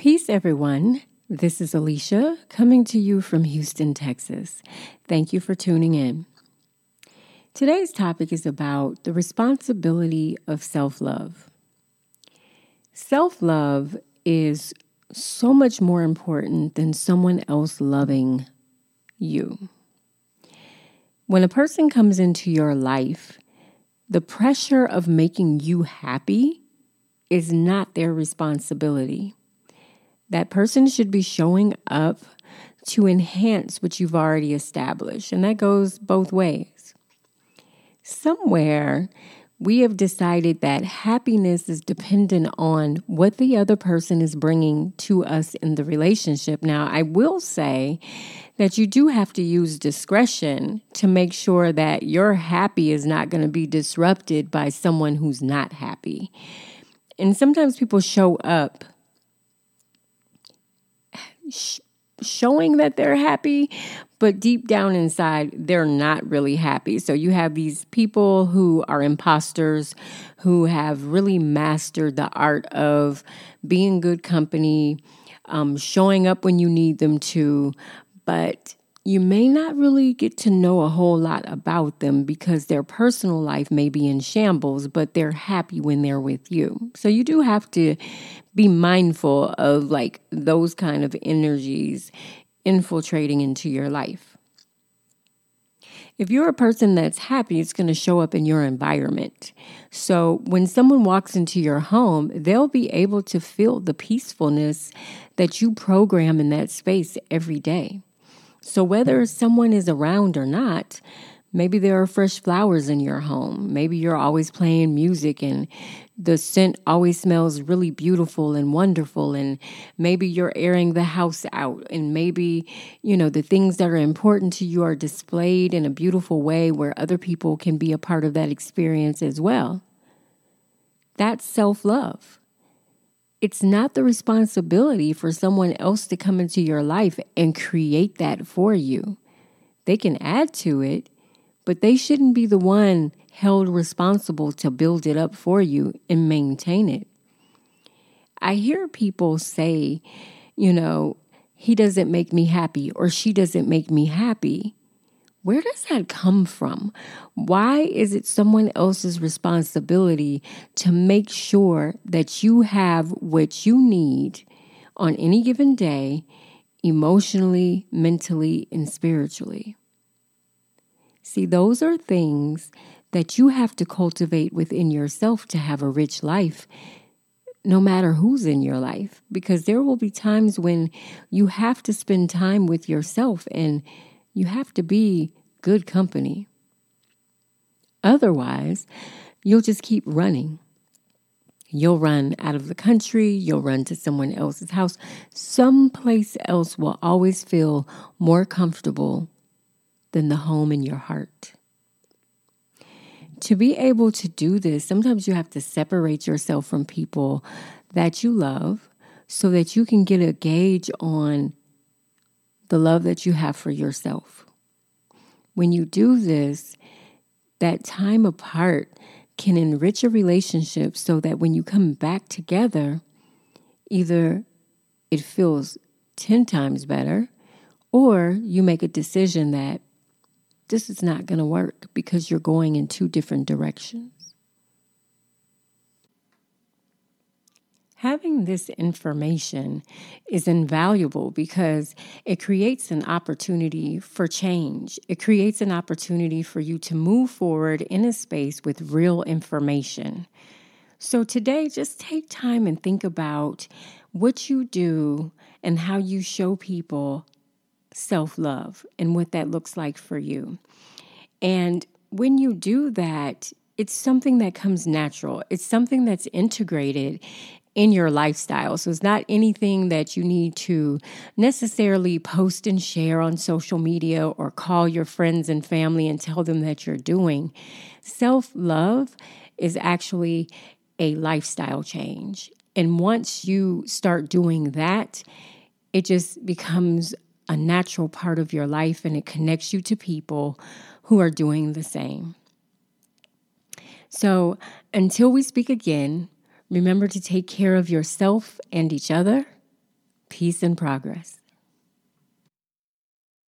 Peace, everyone. This is Alicia coming to you from Houston, Texas. Thank you for tuning in. Today's topic is about the responsibility of self-love. Self-love is so much more important than someone else loving you. When a person comes into your life, the pressure of making you happy is not their responsibility. That person should be showing up to enhance what you've already established, and that goes both ways. Somewhere, we have decided that happiness is dependent on what the other person is bringing to us in the relationship. Now, I will say that you do have to use discretion to make sure that your happy is not going to be disrupted by someone who's not happy. And sometimes people show up showing that they're happy, but deep down inside, they're not really happy. So you have these people who are imposters, who have really mastered the art of being good company, showing up when you need them to, but you may not really get to know a whole lot about them because their personal life may be in shambles, but they're happy when they're with you. So you do have to be mindful of like those kind of energies infiltrating into your life. If you're a person that's happy, it's going to show up in your environment. So when someone walks into your home, they'll be able to feel the peacefulness that you program in that space every day. So whether someone is around or not, maybe there are fresh flowers in your home. Maybe you're always playing music and the scent always smells really beautiful and wonderful. And maybe you're airing the house out. And maybe, the things that are important to you are displayed in a beautiful way where other people can be a part of that experience as well. That's self-love. It's not the responsibility for someone else to come into your life and create that for you. They can add to it, but they shouldn't be the one held responsible to build it up for you and maintain it. I hear people say, he doesn't make me happy or she doesn't make me happy. Where does that come from? Why is it someone else's responsibility to make sure that you have what you need on any given day, emotionally, mentally, and spiritually? See, those are things that you have to cultivate within yourself to have a rich life, no matter who's in your life, because there will be times when you have to spend time with yourself and you have to be good company. Otherwise, you'll just keep running. You'll run out of the country. You'll run to someone else's house. Someplace else will always feel more comfortable than the home in your heart. To be able to do this, sometimes you have to separate yourself from people that you love so that you can get a gauge on the love that you have for yourself. When you do this, that time apart can enrich a relationship so that when you come back together, either it feels 10 times better or you make a decision that this is not going to work because you're going in two different directions. Having this information is invaluable because it creates an opportunity for change. It creates an opportunity for you to move forward in a space with real information. So today, just take time and think about what you do and how you show people self-love and what that looks like for you. And when you do that, it's something that comes natural. It's something that's integrated in your lifestyle. So it's not anything that you need to necessarily post and share on social media or call your friends and family and tell them that you're doing. Self-love is actually a lifestyle change. And once you start doing that, it just becomes a natural part of your life and it connects you to people who are doing the same. So until we speak again, remember to take care of yourself and each other. Peace and Progress.